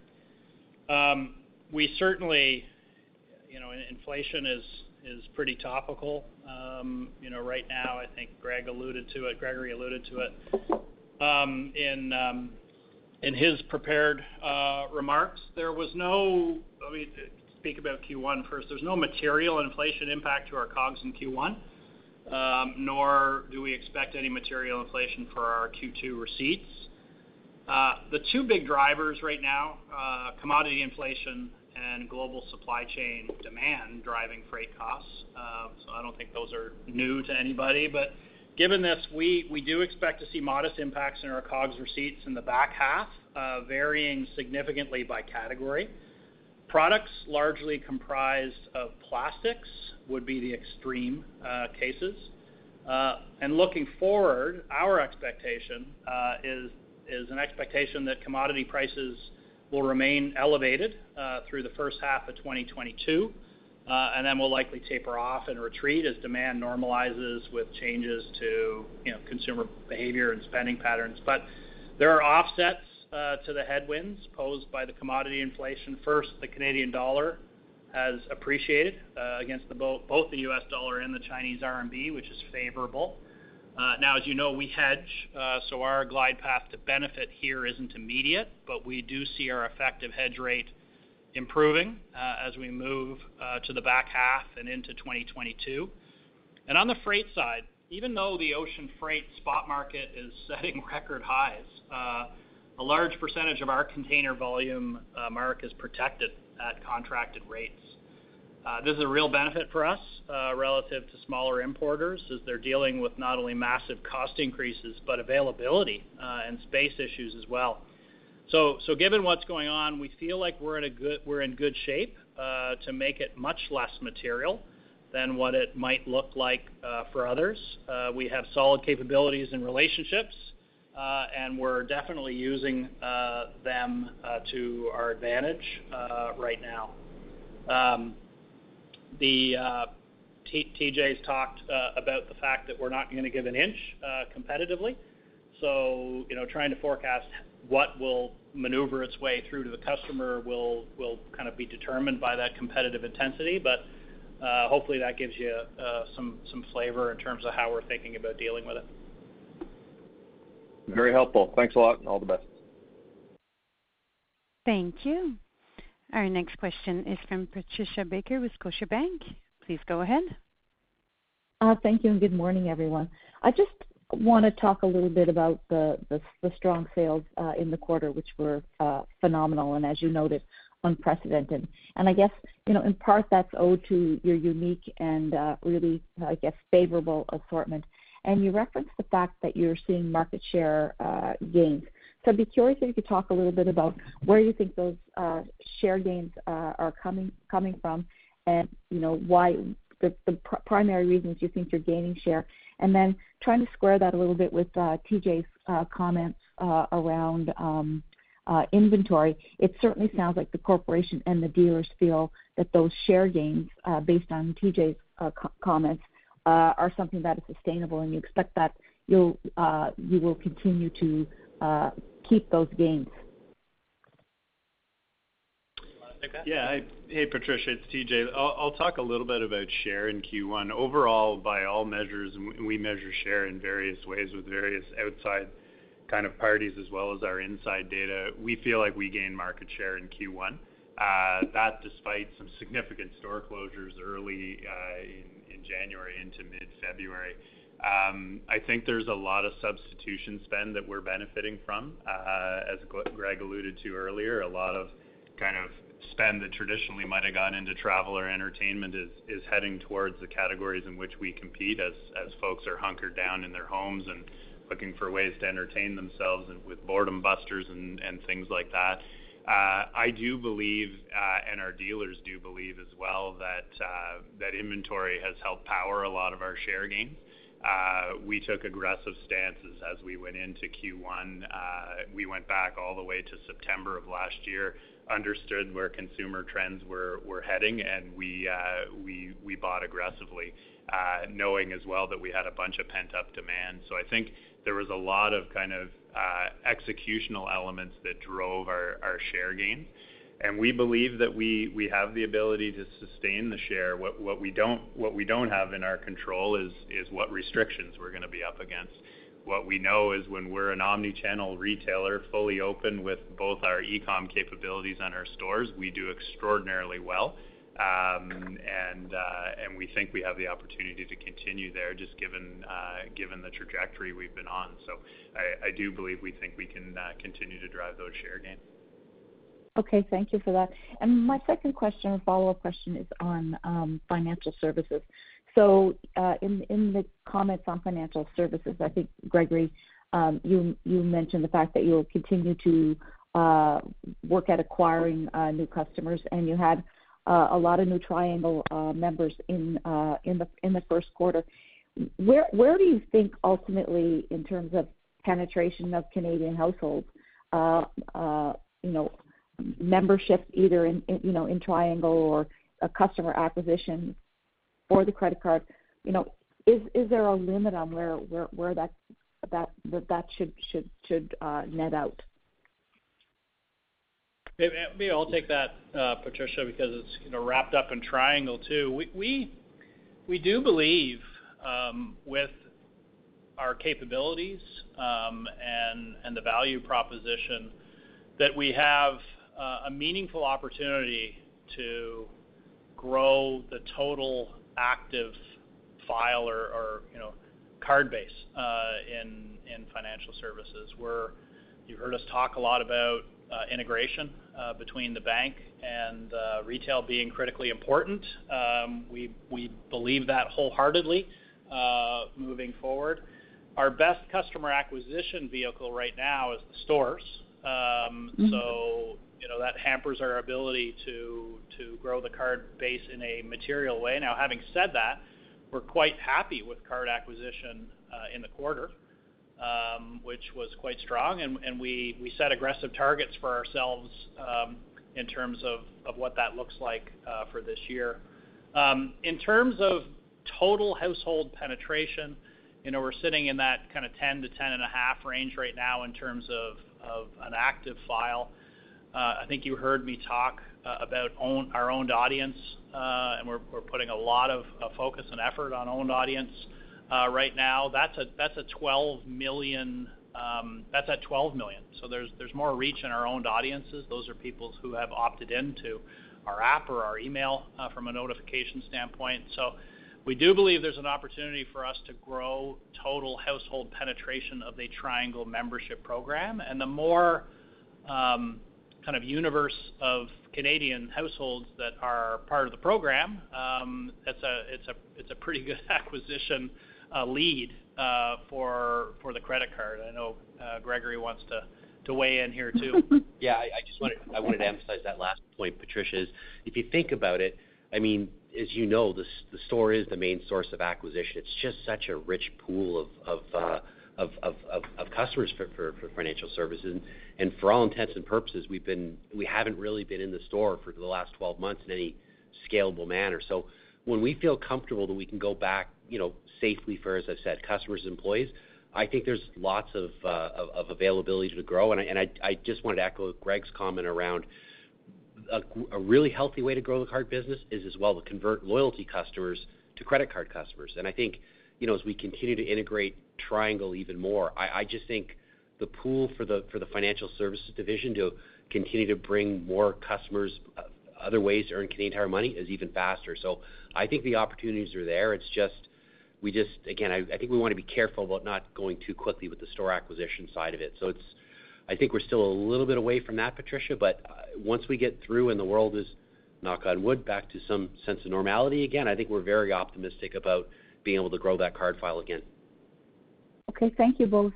We certainly, inflation is pretty topical. Right now, I think Gregory alluded to it. in his prepared remarks, there was no, I mean, speak about Q1 first, there's no material inflation impact to our COGS in Q1, nor do we expect any material inflation for our Q2 receipts. The two big drivers right now, commodity inflation and global supply chain demand driving freight costs. So I don't think those are new to anybody, but given this, we do expect to see modest impacts in our COGS receipts in the back half, varying significantly by category. Products largely comprised of plastics would be the extreme cases. And looking forward, our expectation is an expectation that commodity prices will remain elevated through the first half of 2022, and then will likely taper off and retreat as demand normalizes with changes to consumer behavior and spending patterns. But there are offsets to the headwinds posed by the commodity inflation. First, the Canadian dollar has appreciated against both the U.S. dollar and the Chinese RMB, which is favorable. Now, as you know, we hedge, so our glide path to benefit here isn't immediate, but we do see our effective hedge rate improving as we move to the back half and into 2022. And on the freight side, even though the ocean freight spot market is setting record highs, a large percentage of our container volume, Mark, is protected at contracted rates. This is a real benefit for us relative to smaller importers as they're dealing with not only massive cost increases, but availability and space issues as well. So given what's going on, we feel like we're in good shape to make it much less material than what it might look like for others. We have solid capabilities and relationships, and we're definitely using them to our advantage right now. TJ's talked about the fact that we're not going to give an inch competitively. So, trying to forecast what will maneuver its way through to the customer will kind of be determined by that competitive intensity. But hopefully that gives you some flavor in terms of how we're thinking about dealing with it. Very helpful. Thanks a lot and all the best. Thank you. Our next question is from Patricia Baker with Scotia Bank. Please go ahead. Thank you and good morning, everyone. I just want to talk a little bit about the strong sales in the quarter, which were phenomenal and, as you noted, unprecedented. And I guess, in part that's owed to your unique and really, favorable assortment. And you referenced the fact that you're seeing market share gains. So I'd be curious if you could talk a little bit about where you think those share gains are coming from, and why the primary reasons you think you're gaining share, and then trying to square that a little bit with TJ's comments around inventory. It certainly sounds like the corporation and the dealers feel that those share gains, based on TJ's comments, are something that is sustainable, and you expect that you will continue to keep those gains. Yeah. Hey, Patricia, it's TJ. I'll talk a little bit about share in Q1. Overall, by all measures, we measure share in various ways with various outside kind of parties as well as our inside data. We feel like we gained market share in Q1. That despite some significant store closures early in January into mid-February. I think there's a lot of substitution spend that we're benefiting from. As Greg alluded to earlier, a lot of kind of spend that traditionally might have gone into travel or entertainment is heading towards the categories in which we compete as folks are hunkered down in their homes and looking for ways to entertain themselves and with boredom busters and things like that. I do believe, and our dealers do believe as well, that inventory has helped power a lot of our share gains. We took aggressive stances as we went into Q1. We went back all the way to September of last year, understood where consumer trends were heading, and we bought aggressively, knowing as well that we had a bunch of pent-up demand. So I think there was a lot of kind of executional elements that drove our share gains. And we believe that we have the ability to sustain the share. What we don't have in our control is what restrictions we're going to be up against. what we know is when we're an omni-channel retailer, fully open with both our e-com capabilities and our stores, we do extraordinarily well. And we think we have the opportunity to continue there, just given the trajectory we've been on. So I do believe we think we can continue to drive those share gains. Okay, thank you for that. And my second question, or follow-up question, is on financial services. So in the comments on financial services, I think, Gregory, you mentioned the fact that you will continue to work at acquiring new customers, and you had a lot of new Triangle members in the first quarter. Where do you think ultimately, in terms of penetration of Canadian households, membership, either in Triangle or a customer acquisition for the credit card, is there a limit on where that should net out? Maybe I'll take that, Patricia, because it's wrapped up in Triangle too. We do believe with our capabilities and the value proposition that we have a meaningful opportunity to grow the total active file or card base in financial services. You've heard us talk a lot about integration between the bank and retail being critically important. We believe that wholeheartedly moving forward. Our best customer acquisition vehicle right now is the stores. So that hampers our ability to grow the card base in a material way. Now, having said that, we're quite happy with card acquisition in the quarter, which was quite strong, and we set aggressive targets for ourselves in terms of what that looks like for this year. In terms of total household penetration, we're sitting in that kind of 10 to 10.5 range right now in terms of an active file. I think you heard me talk about our owned audience, and we're putting a lot of focus and effort on owned audience right now. That's a 12 million. That's at 12 million. So there's more reach in our owned audiences. Those are people who have opted into our app or our email from a notification standpoint. So we do believe there's an opportunity for us to grow total household penetration of the Triangle membership program, and the more kind of universe of Canadian households that are part of the program, it's a pretty good acquisition lead for the credit card. I know Gregory wants to weigh in here too. Yeah, I wanted to emphasize that last point, Patricia. Is if you think about it, I mean, as you know, the store is the main source of acquisition. It's just such a rich pool of customers for financial services, and for all intents and purposes, we haven't really been in the store for the last 12 months in any scalable manner. So when we feel comfortable that we can go back, safely for, as I said, customers and employees, I think there's lots of availability to grow. And I just wanted to echo Greg's comment around a really healthy way to grow the card business is as well to convert loyalty customers to credit card customers. And I think, as we continue to integrate Triangle even more, I just think the pool for the financial services division to continue to bring more customers other ways to earn Canadian Tire money is even faster. So I think the opportunities are there. It's just I think we want to be careful about not going too quickly with the store acquisition side of it. So I think we're still a little bit away from that, Patricia, but once we get through and the world is, knock on wood, back to some sense of normality again, I think we're very optimistic about being able to grow that card file again. Okay, thank you both.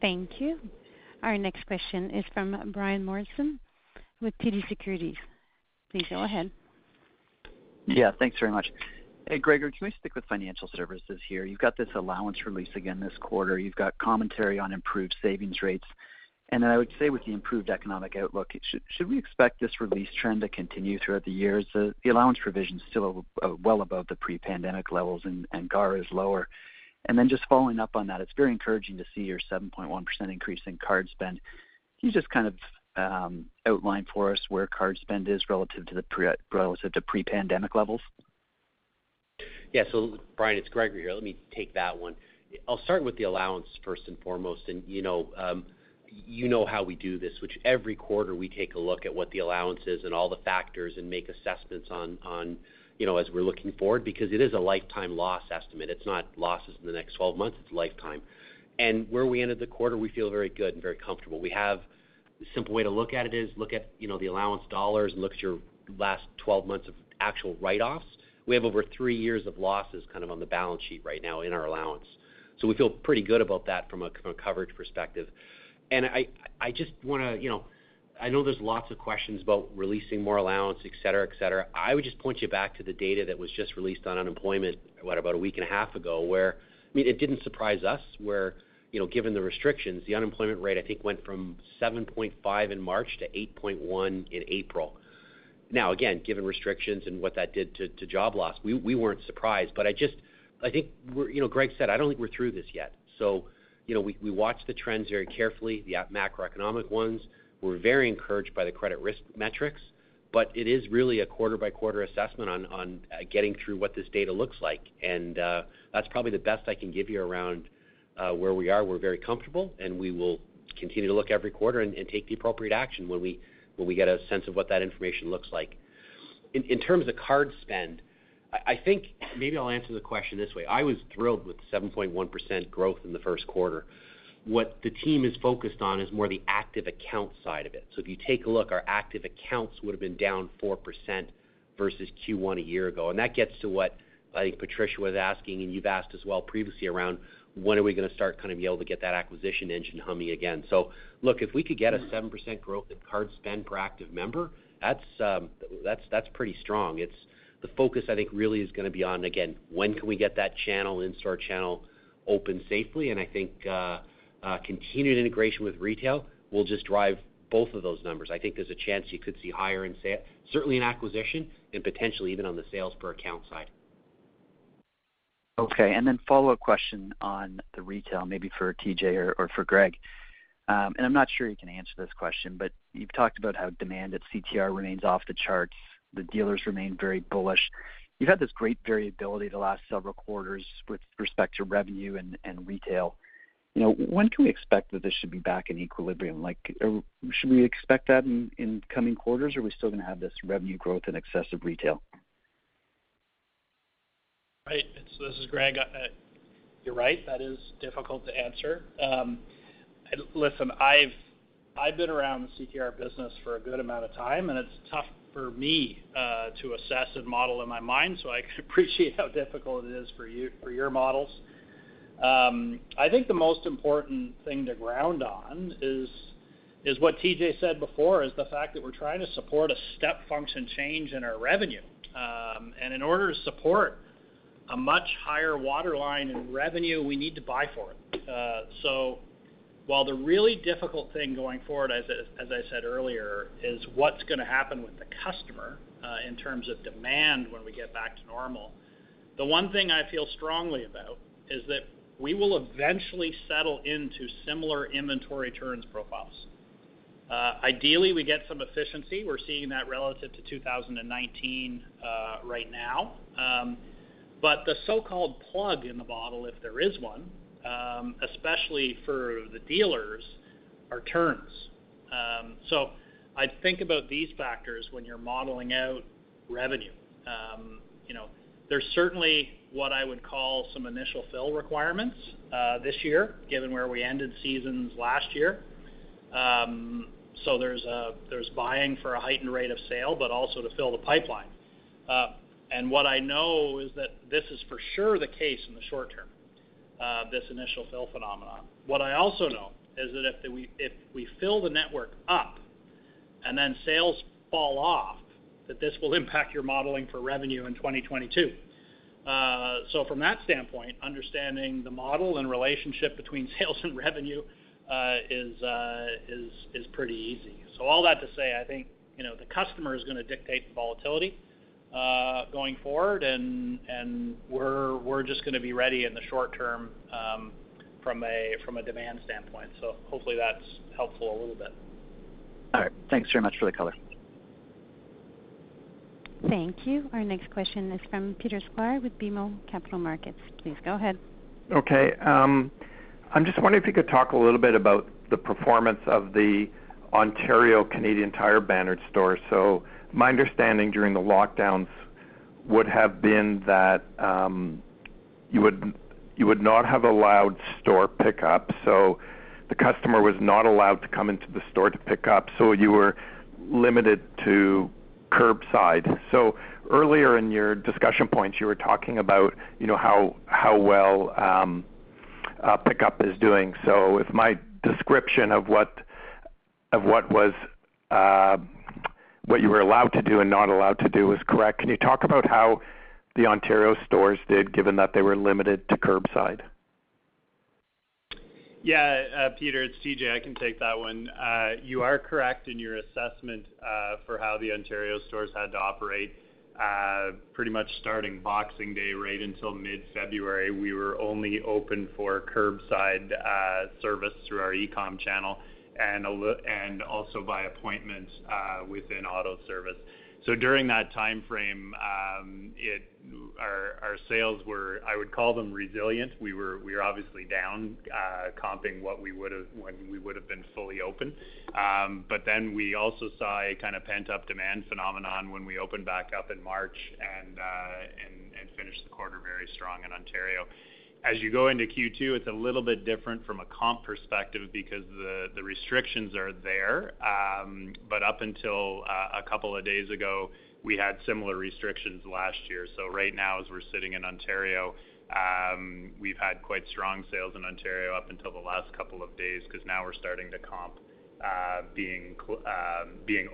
Thank you. Our next question is from Brian Morrison with TD Securities. Please go ahead. Yeah, thanks very much. Hey, Gregory, can we stick with financial services here? You've got this allowance release again this quarter. You've got commentary on improved savings rates. And then I would say with the improved economic outlook, should we expect this release trend to continue throughout the years? The allowance provision is still well above the pre-pandemic levels, and GAR is lower. And then just following up on that, it's very encouraging to see your 7.1% increase in card spend. Can you just kind of outline for us where card spend is relative to pre-pandemic levels? Yeah, so Brian, it's Gregory here. Let me take that one. I'll start with the allowance first and foremost, and you know how we do this, which every quarter we take a look at what the allowance is and all the factors and make assessments on as we're looking forward, because it is a lifetime loss estimate. It's not losses in the next 12 months, it's lifetime. And where we ended the quarter, we feel very good and very comfortable. We have a simple way to look at it is look at, the allowance dollars and look at your last 12 months of actual write-offs. We have over 3 years of losses kind of on the balance sheet right now in our allowance. So we feel pretty good about that from a coverage perspective. And I just want to, I know there's lots of questions about releasing more allowance, et cetera, et cetera. I would just point you back to the data that was just released on unemployment, about a week and a half ago, where, it didn't surprise us where, given the restrictions, the unemployment rate, I think, went from 7.5 in March to 8.1 in April. Now, again, given restrictions and what that did to job loss, we weren't surprised. But I think, Greg said, I don't think we're through this yet. So, we watch the trends very carefully, the macroeconomic ones. We're very encouraged by the credit risk metrics, but it is really a quarter-by-quarter assessment on getting through what this data looks like. And that's probably the best I can give you around where we are. We're very comfortable, and we will continue to look every quarter and take the appropriate action when we get a sense of what that information looks like. In terms of card spend, I think maybe I'll answer the question this way. I was thrilled with 7.1% growth in the first quarter. What the team is focused on is more the active account side of it. So if you take a look, our active accounts would have been down 4% versus Q1 a year ago. And that gets to what I think Patricia was asking, and you've asked as well previously around when are we going to start kind of be able to get that acquisition engine humming again. So look, if we could get a 7% growth in card spend per active member, that's pretty strong. It's the focus, I think, really is going to be on, again, when can we get that channel, in-store channel, open safely? And I think continued integration with retail will just drive both of those numbers. I think there's a chance you could see higher in sales, certainly in acquisition, and potentially even on the sales per account side. Okay, and then follow-up question on the retail, maybe for TJ or for Greg. And I'm not sure you can answer this question, but you've talked about how demand at CTR remains off the charts. The dealers remain very bullish. You've had this great variability the last several quarters with respect to revenue and retail. When can we expect that this should be back in equilibrium? Should we expect that in coming quarters, or are we still going to have this revenue growth in excess of retail? Right. So this is Greg. You're right. That is difficult to answer. Listen, I've been around the CTR business for a good amount of time, and it's tough for me to assess and model in my mind, so I can appreciate how difficult it is for you for your models. I think the most important thing to ground on is what TJ said before, is the fact that we're trying to support a step function change in our revenue. And in order to support a much higher waterline in revenue, we need to buy for it. So while the really difficult thing going forward, as I said earlier, is what's going to happen with the customer in terms of demand when we get back to normal, the one thing I feel strongly about is that we will eventually settle into similar inventory turns profiles. Ideally, we get some efficiency. We're seeing that relative to 2019 right now. But the so-called plug in the bottle, if there is one, especially for the dealers, are turns. So I think about these factors when you're modeling out revenue. There's certainly what I would call some initial fill requirements this year, given where we ended seasons last year. So there's buying for a heightened rate of sale, but also to fill the pipeline. And what I know is that this is for sure the case in the short term, this initial fill phenomenon. What I also know is that if we fill the network up and then sales fall off, that this will impact your modeling for revenue in 2022. So from that standpoint, understanding the model and relationship between sales and revenue is pretty easy. So all that to say, I think the customer is going to dictate the volatility going forward, and we're just going to be ready in the short term from a demand standpoint. So hopefully that's helpful a little bit. All right, thanks very much for the color. Thank you. Our next question is from Peter Squire with BMO Capital Markets. Please go ahead. Okay. I'm just wondering if you could talk a little bit about the performance of the Ontario Canadian Tire bannered stores. So my understanding during the lockdowns would have been that you would not have allowed store pickup. So the customer was not allowed to come into the store to pick up. So you were limited to curbside. So earlier in your discussion points, you were talking about, you know, how well pickup is doing. So if my description of what you were allowed to do and not allowed to do was correct, can you talk about how the Ontario stores did, given that they were limited to curbside? Yeah, Peter, it's TJ. I can take that one. You are correct in your assessment for how the Ontario stores had to operate. Pretty much starting Boxing Day right until mid-February, we were only open for curbside service through our e-com channel and also by appointment within auto service. So during that time frame, our sales were, I would call them resilient. We were obviously down, comping what we would have when we would have been fully open. But then we also saw a kind of pent-up demand phenomenon when we opened back up in March and finished the quarter very strong in Ontario. As you go into Q2, it's a little bit different from a comp perspective because the restrictions are there. But up until a couple of days ago, we had similar restrictions last year. So right now, as we're sitting in Ontario, we've had quite strong sales in Ontario up until the last couple of days because now we're starting to comp being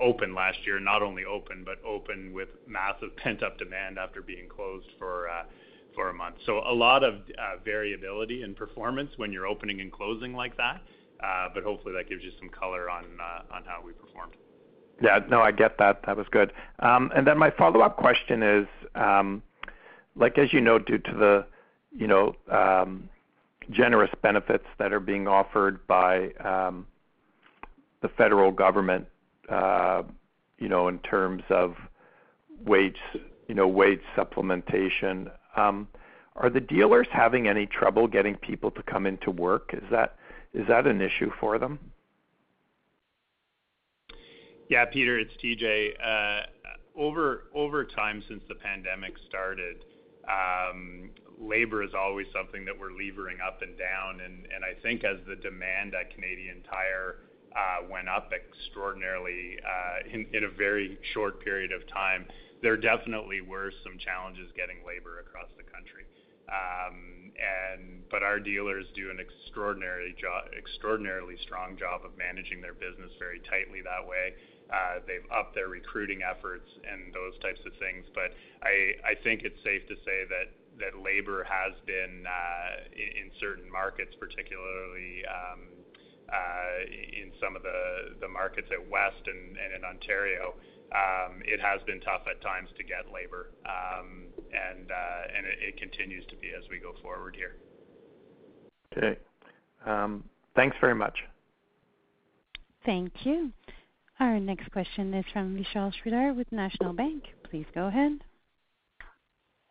open last year. Not only open, but open with massive pent-up demand after being closed for a month. So a lot of variability in performance when you're opening and closing like that, but hopefully that gives you some color on how we performed. Yeah, no, I get that. That was good. And then my follow-up question is, like, as you know, due to the, generous benefits that are being offered by the federal government, in terms of wage supplementation, are the dealers having any trouble getting people to come into work? Is that an issue for them? Yeah, Peter, it's TJ. Over time since the pandemic started, labor is always something that we're levering up and down. And I think as the demand at Canadian Tire went up extraordinarily in a very short period of time, there definitely were some challenges getting labor across the country. But our dealers do an extraordinarily strong job of managing their business very tightly that way. They've upped their recruiting efforts and those types of things. But I think it's safe to say that labor has been, in certain markets, particularly in some of the markets at West and in Ontario, it has been tough at times to get labor, and it continues to be as we go forward here. Okay. Thanks very much. Thank you. Our next question is from Michelle Schrader with National Bank. Please go ahead.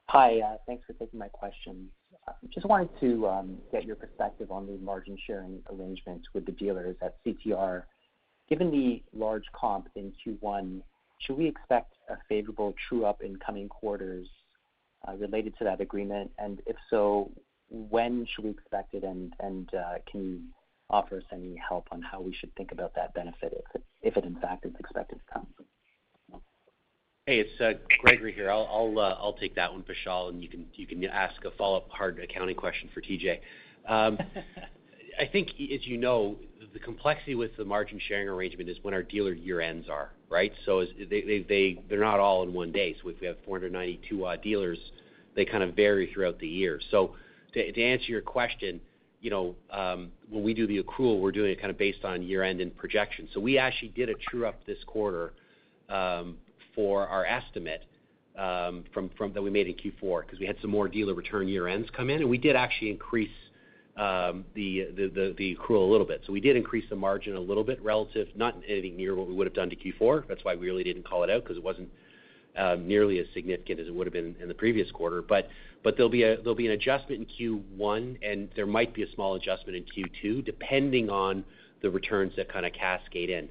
Hi. Thanks for taking my questions. I just wanted to get your perspective on the margin sharing arrangements with the dealers at CTR. Given the large comp in Q1, should we expect a favorable true-up in coming quarters related to that agreement? And if so, when should we expect it? And can you offer us any help on how we should think about that benefit if it in fact is expected to come? Hey, it's Gregory here. I'll take that one, Vishal, and you can ask a follow-up hard accounting question for TJ. I think, as you know, the complexity with the margin sharing arrangement is when our dealer year ends are, right? So they're not all in one day. So if we have 492 odd dealers, they kind of vary throughout the year. So to answer your question, when we do the accrual, we're doing it kind of based on year end and projection. So we actually did a true up this quarter for our estimate from that we made in Q4 because we had some more dealer return year ends come in, and we did actually increase the accrual a little bit. So we did increase the margin a little bit relative, not anything near what we would have done to Q4. That's why we really didn't call it out because it wasn't nearly as significant as it would have been in the previous quarter. But there'll be an adjustment in Q1, and there might be a small adjustment in Q2, depending on the returns that kind of cascade in.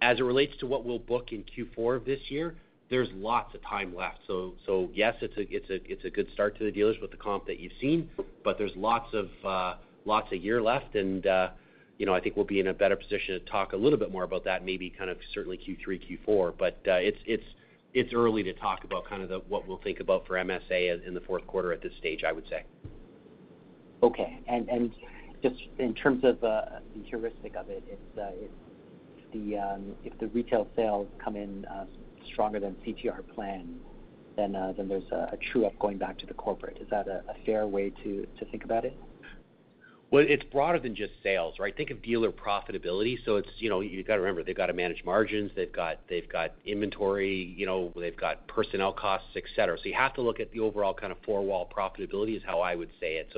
As it relates to what we'll book in Q4 of this year, there's lots of time left. So yes, it's a good start to the dealers with the comp that you've seen, but there's lots of year left, and I think we'll be in a better position to talk a little bit more about that, maybe kind of certainly Q3, Q4. But it's early to talk about kind of what we'll think about for MSA in the fourth quarter at this stage, I would say. Okay, and just in terms of the heuristic of it, if the retail sales come in stronger than CTR plan, then there's a true up going back to the corporate. Is that a fair way to think about it? Well, it's broader than just sales, right? Think of dealer profitability. So it's, you've got to remember, they've got to manage margins, they've got inventory, they've got personnel costs, et cetera. So you have to look at the overall kind of four-wall profitability is how I would say it.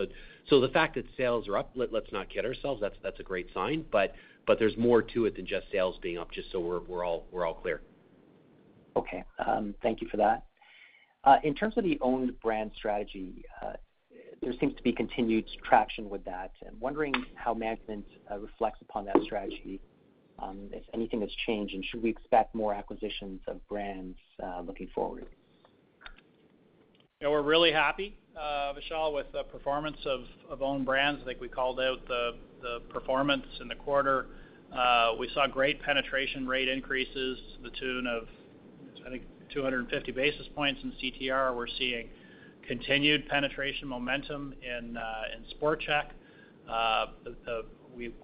So the fact that sales are up, let's not kid ourselves, that's a great sign, but there's more to it than just sales being up, just so we're all clear. Okay, thank you for that. In terms of the owned brand strategy, there seems to be continued traction with that. I'm wondering how management reflects upon that strategy, if anything has changed, and should we expect more acquisitions of brands looking forward? Yeah, we're really happy, Vishal, with the performance of own brands. I think we called out the performance in the quarter. We saw great penetration rate increases to the tune of, I think, 250 basis points in CTR. We're seeing continued penetration momentum in Sport Check.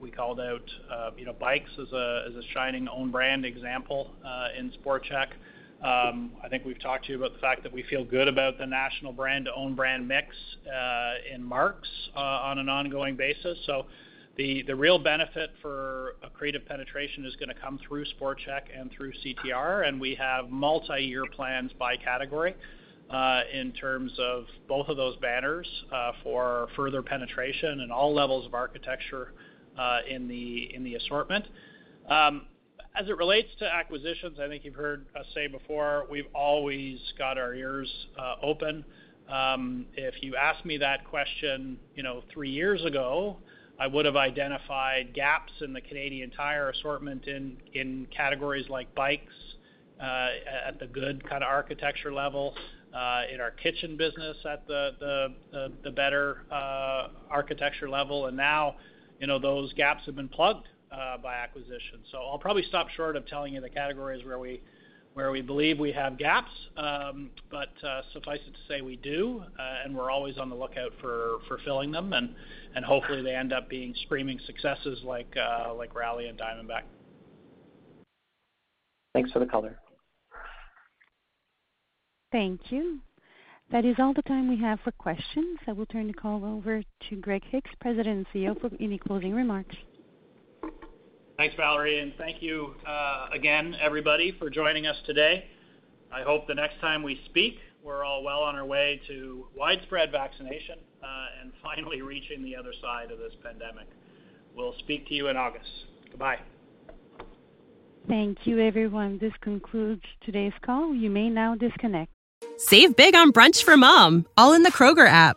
We called out bikes as a shining own brand example in Sport Check. I think we've talked to you about the fact that we feel good about the national brand to own brand mix in Mark's on an ongoing basis. So the real benefit for accretive penetration is going to come through Sport Check and through CTR, and we have multi-year plans by category. In terms of both of those banners for further penetration and all levels of architecture in the assortment. As it relates to acquisitions, I think you've heard us say before, we've always got our ears open. If you asked me that question, 3 years ago, I would have identified gaps in the Canadian Tire assortment in categories like bikes at the good kind of architecture level. In our kitchen business at the better architecture level, and now, those gaps have been plugged by acquisition. So I'll probably stop short of telling you the categories where we believe we have gaps, but suffice it to say we do, and we're always on the lookout for filling them, and hopefully they end up being screaming successes like Rally and Diamondback. Thanks for the color. Thank you. That is all the time we have for questions. I will turn the call over to Greg Hicks, President and CEO, for any closing remarks. Thanks, Valerie, and thank you again, everybody, for joining us today. I hope the next time we speak, we're all well on our way to widespread vaccination and finally reaching the other side of this pandemic. We'll speak to you in August. Goodbye. Thank you, everyone. This concludes today's call. You may now disconnect. Save big on brunch for mom, all in the Kroger app.